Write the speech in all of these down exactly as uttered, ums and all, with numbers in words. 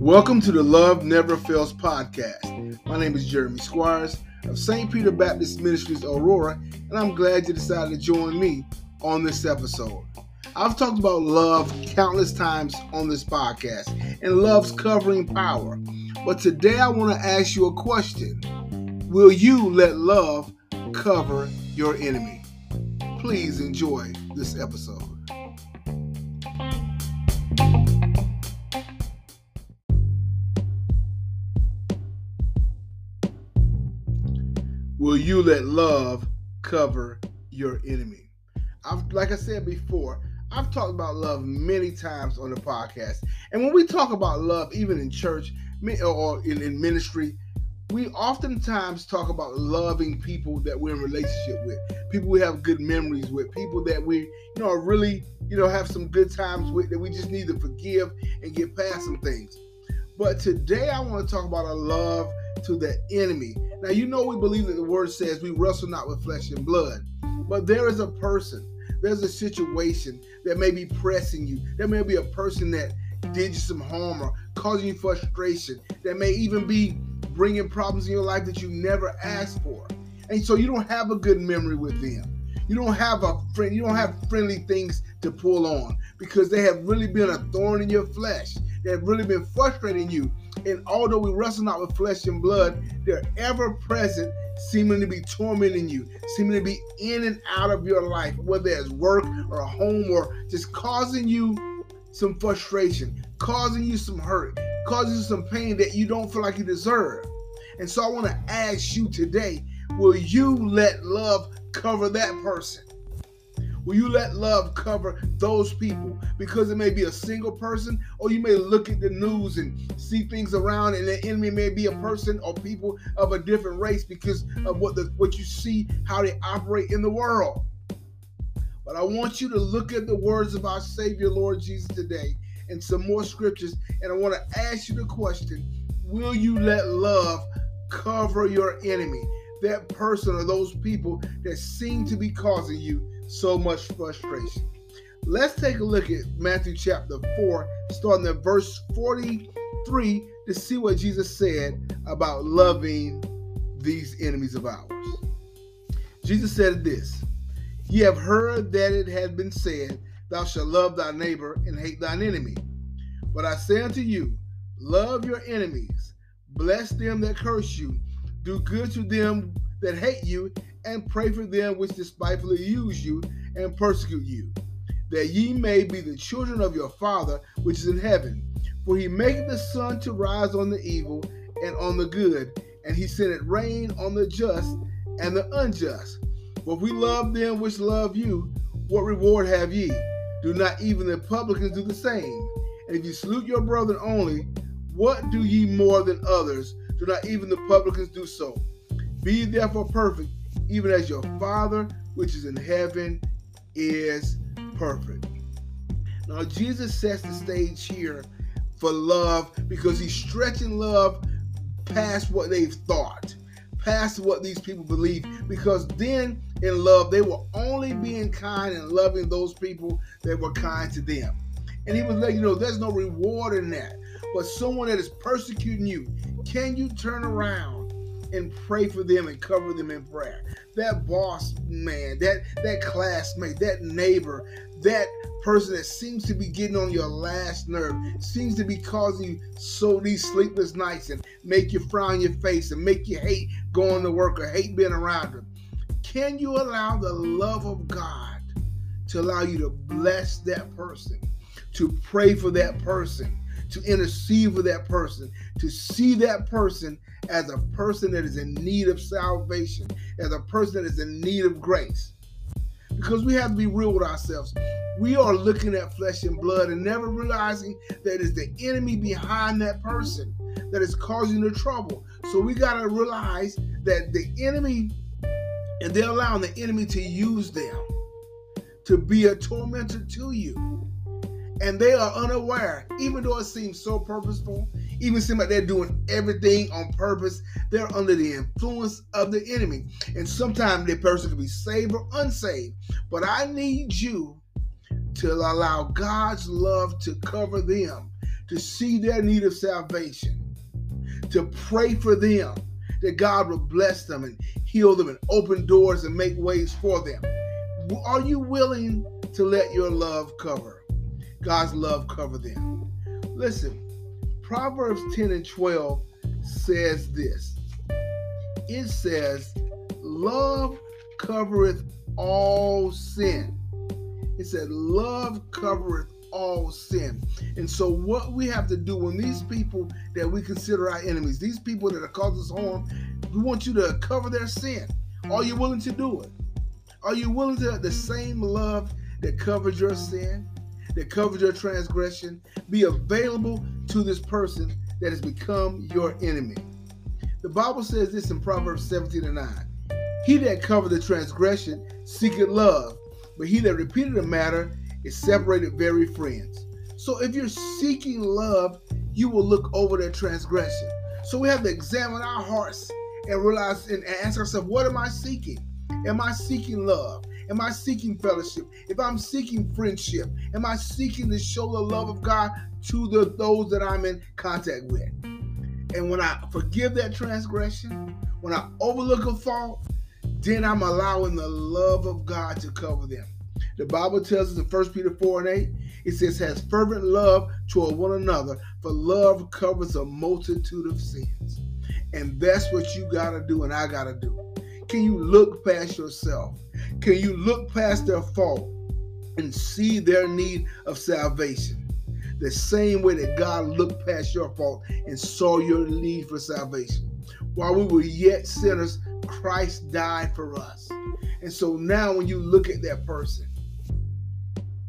Welcome to the Love Never Fails podcast. My name is Jeremy Squires of Saint Peter Baptist Ministries, Aurora, and I'm glad you decided to join me on this episode. I've talked about love countless times on this podcast and love's covering power. But today I want to ask you a question. Will you let love cover your enemy? Please enjoy this episode. Will you let love cover your enemy? I've, like I said before, I've talked about love many times on the podcast. And when we talk about love, even in church or in, in ministry, we oftentimes talk about loving people that we're in relationship with, people we have good memories with, people that we, you know, are really, you know, have some good times with, that we just need to forgive and get past some things. But today I want to talk about a love to the enemy. Now, you know, we believe that the word says we wrestle not with flesh and blood, but there is a person, there's a situation that may be pressing you. There may be a person that did you some harm or causing you frustration, that may even be bringing problems in your life that you never asked for. And so you don't have a good memory with them. You don't have a friend, you don't have friendly things to pull on because they have really been a thorn in your flesh. They've really been frustrating you. And although we wrestle not with flesh and blood, they're ever present, seeming to be tormenting you, seeming to be in and out of your life, whether it's work or home or just causing you some frustration, causing you some hurt, causing you some pain that you don't feel like you deserve. And so I want to ask you today, will you let love cover that person? Will you let love cover those people? Because it may be a single person, or you may look at the news and see things around, and the enemy may be a person or people of a different race because of what the, what you see, how they operate in the world. But I want you to look at the words of our Savior, Lord Jesus, today and some more scriptures, and I want to ask you the question, will you let love cover your enemy, that person or those people that seem to be causing you so much frustration? Let's take a look at Matthew chapter four, starting at verse forty-three, to see what Jesus said about loving these enemies of ours. Jesus said this, "Ye have heard that it has been said, Thou shalt love thy neighbor and hate thine enemy. But I say unto you, love your enemies, bless them that curse you, do good to them that hate you, and pray for them which despitefully use you and persecute you, that ye may be the children of your Father which is in heaven. For he maketh the sun to rise on the evil and on the good, and he sendeth rain on the just and the unjust. But we love them which love you, what reward have ye? Do not even the publicans do the same? And if you salute your brethren only, what do ye more than others? Do not even the publicans do so? Be therefore perfect, even as your Father which is in heaven is perfect." Now, Jesus sets the stage here for love because he's stretching love past what they've thought, past what these people believe, because then in love, they were only being kind and loving those people that were kind to them. And he was letting you know there's no reward in that. But someone that is persecuting you, can you turn around and pray for them and cover them in prayer? That boss man, that, that classmate, that neighbor, that person that seems to be getting on your last nerve, seems to be causing you so these sleepless nights and make you frown your face and make you hate going to work or hate being around them. Can you allow the love of God to allow you to bless that person, to pray for that person, to intercede for that person, to see that person as a person that is in need of salvation, as a person that is in need of grace? Because we have to be real with ourselves. We are looking at flesh and blood and never realizing that it's the enemy behind that person that is causing the trouble. So we got to realize that the enemy, and they're allowing the enemy to use them to be a tormentor to you. And they are unaware, even though it seems so purposeful, even seem like they're doing everything on purpose, they're under the influence of the enemy. And sometimes that person can be saved or unsaved. But I need you to allow God's love to cover them, to see their need of salvation, to pray for them, that God will bless them and heal them and open doors and make ways for them. Are you willing to let your love cover, God's love cover them? Listen, Proverbs ten and twelve says this. It says, love covereth all sin. It said, love covereth all sin. And so what we have to do when these people that we consider our enemies, these people that are causing us harm, we want you to cover their sin. Are you willing to do it? Are you willing to have the same love that covers your sin, that covers your transgression, be available to this person that has become your enemy? The Bible says this in Proverbs seventeen and nine. He that covereth the transgression seeketh love, but he that repeateth the matter is separated very friends. So if you're seeking love, you will look over their transgression. So we have to examine our hearts and realize and ask ourselves, what am I seeking? Am I seeking love? Am I seeking fellowship? If I'm seeking friendship, am I seeking to show the love of God to the, those that I'm in contact with? And when I forgive that transgression, when I overlook a fault, then I'm allowing the love of God to cover them. The Bible tells us in First Peter four and eight, it says, has fervent love toward one another, for love covers a multitude of sins. And that's what you got to do and I got to do. Can you look past yourself? Can you look past their fault and see their need of salvation? The same way that God looked past your fault and saw your need for salvation. While we were yet sinners, Christ died for us. And so now when you look at that person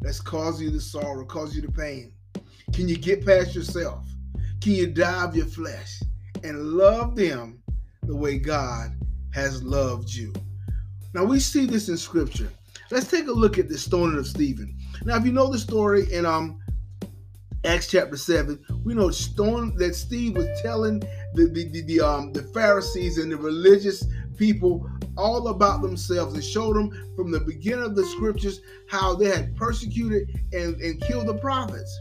that's causing you the sorrow, causing you the pain, can you get past yourself? Can you die of your flesh and love them the way God has loved you? Now we see this in scripture. Let's take a look at the stoning of Stephen. Now if you know the story in um, Acts chapter seven, we know stone, that Steve was telling the, the, the, the, um, the Pharisees and the religious people all about themselves and showed them from the beginning of the scriptures how they had persecuted and, and killed the prophets.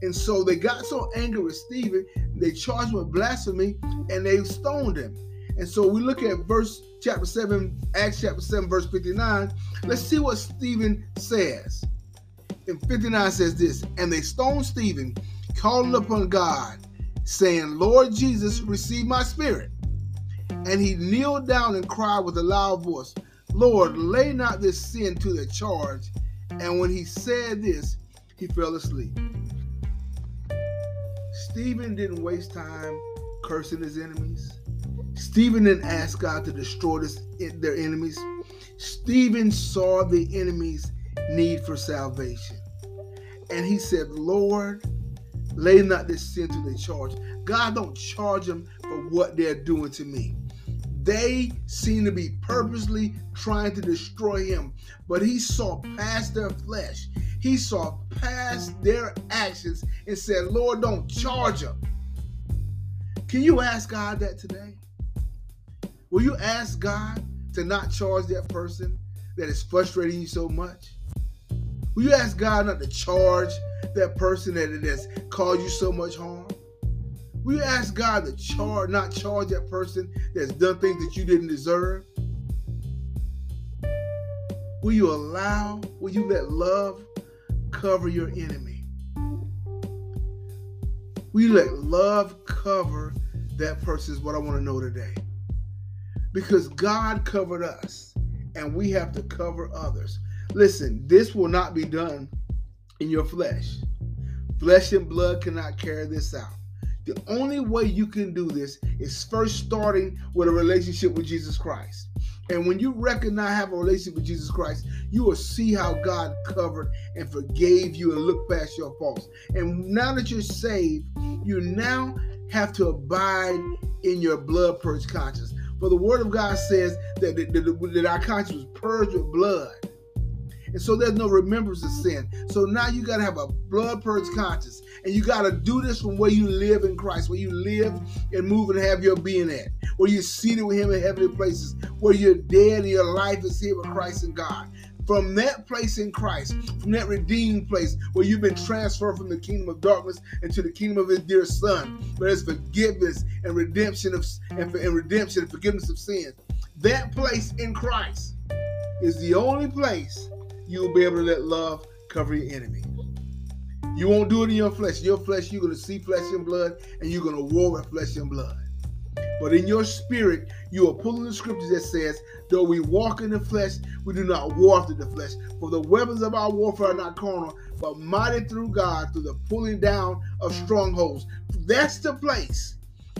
And so they got so angry with Stephen, they charged him with blasphemy and they stoned him. And so we look at verse chapter seven, Acts chapter seven, verse fifty-nine. Let's see what Stephen says. And fifty-nine says this, and they stoned Stephen, calling upon God, saying, Lord Jesus, receive my spirit. And he kneeled down and cried with a loud voice, Lord, lay not this sin to their charge. And when he said this, he fell asleep. Stephen didn't waste time cursing his enemies. Stephen didn't ask God to destroy this, their enemies. Stephen saw the enemies' need for salvation. And he said, Lord, lay not this sin to their charge. God, don't charge them for what they're doing to me. They seem to be purposely trying to destroy him, but he saw past their flesh. He saw past their actions and said, Lord, don't charge them. Can you ask God that today? Will you ask God to not charge that person that is frustrating you so much? Will you ask God not to charge that person that has caused you so much harm? Will you ask God to charge, not charge that person that's done things that you didn't deserve? Will you allow, will you let love cover your enemy? Will you let love cover that person is what I want to know today. Because God covered us and we have to cover others. Listen, this will not be done in your flesh. Flesh and blood cannot carry this out. The only way you can do this is first starting with a relationship with Jesus Christ. And when you recognize have a relationship with Jesus Christ, you will see how God covered and forgave you and looked past your faults. And now that you're saved, you now have to abide in your blood purge conscience. For the word of God says that, that, that, that our conscience was purged with blood. And so there's no remembrance of sin. So now you got to have a blood purge conscience. And you got to do this from where you live in Christ, where you live and move and have your being at, where you're seated with him in heavenly places, where you're dead and your life is here with Christ and God. From that place in Christ, from that redeemed place where you've been transferred from the kingdom of darkness into the kingdom of His dear Son, where there's forgiveness and redemption of and, and redemption and forgiveness of sins. That place in Christ is the only place you'll be able to let love cover your enemy. You won't do it in your flesh. Your flesh, you're going to see flesh and blood, and you're going to war with flesh and blood. But in your spirit, you are pulling the scripture that says, though we walk in the flesh, we do not war after the flesh. For the weapons of our warfare are not carnal, but mighty through God, through the pulling down of strongholds. That's the place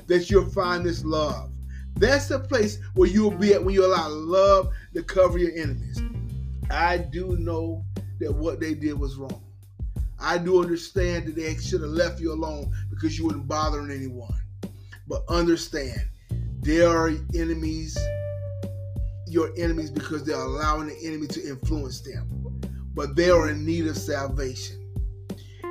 that you'll find this love. That's the place where you'll be at when you allow love to cover your enemies. I do know that what they did was wrong. I do understand that they should have left you alone because you weren't bothering anyone. But understand, they are enemies, your enemies, because they're allowing the enemy to influence them. But they are in need of salvation.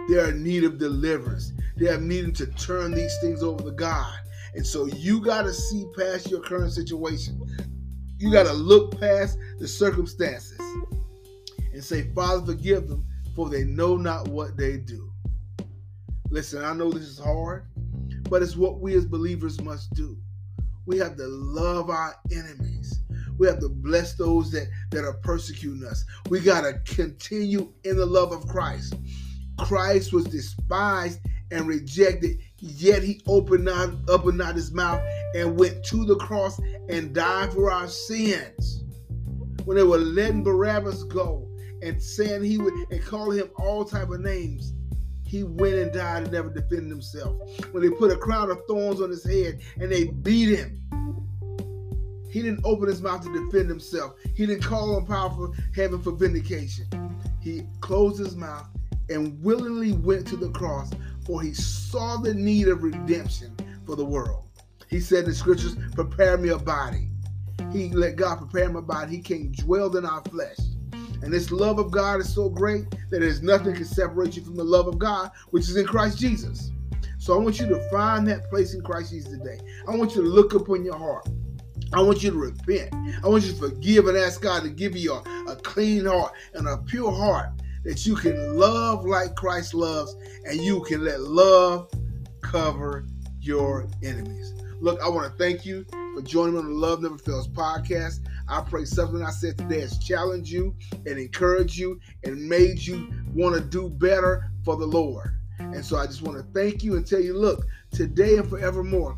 They are in need of deliverance. They are needing to turn these things over to God. And so you got to see past your current situation. You got to look past the circumstances and say, Father, forgive them, for they know not what they do. Listen, I know this is hard, but it's what we as believers must do. We have to love our enemies. We have to bless those that, that are persecuting us. We got to continue in the love of Christ. Christ was despised and rejected, yet he opened not, opened not his mouth and went to the cross and died for our sins. When they were letting Barabbas go and saying he would and calling him all type of names, he went and died and never defended himself. When they put a crown of thorns on his head and they beat him, he didn't open his mouth to defend himself. He didn't call on powerful heaven for vindication. He closed his mouth and willingly went to the cross, for he saw the need of redemption for the world. He said in the scriptures, prepare me a body. He let God prepare him a body. He came dwelled in our flesh. And this love of God is so great that there's nothing can separate you from the love of God, which is in Christ Jesus. So I want you to find that place in Christ Jesus today. I want you to look upon your heart. I want you to repent. I want you to forgive and ask God to give you a, a clean heart and a pure heart that you can love like Christ loves, and you can let love cover your enemies. Look, I want to thank you for joining me on the Love Never Fails podcast. I pray something I said today has challenged you and encouraged you and made you want to do better for the Lord. And so I just want to thank you and tell you, look, today and forevermore,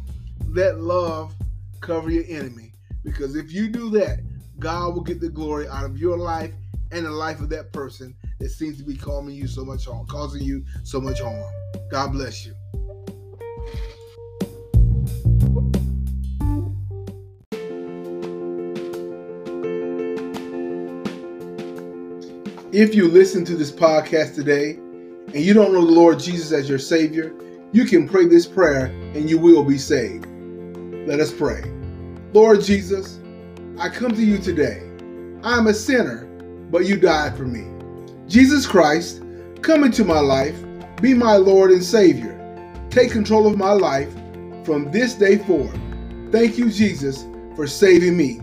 let love cover your enemy. Because if you do that, God will get the glory out of your life and the life of that person that seems to be causing you so much harm, causing you so much harm. God bless you. If you listen to this podcast today and you don't know the Lord Jesus as your Savior, you can pray this prayer and you will be saved. Let us pray. Lord Jesus, I come to you today. I am a sinner, but you died for me. Jesus Christ, come into my life. Be my Lord and Savior. Take control of my life from this day forward. Thank you, Jesus, for saving me.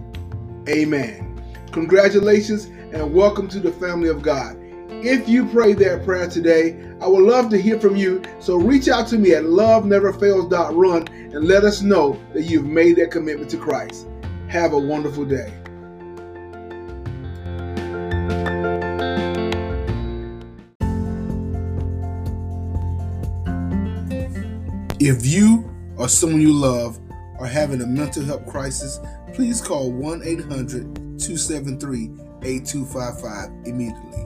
Amen. Congratulations and welcome to the family of God. If you prayed that prayer today, I would love to hear from you. So reach out to me at love never fails dot run and let us know that you've made that commitment to Christ. Have a wonderful day. If you or someone you love are having a mental health crisis, please call one eight hundred two seven three eight two five five immediately.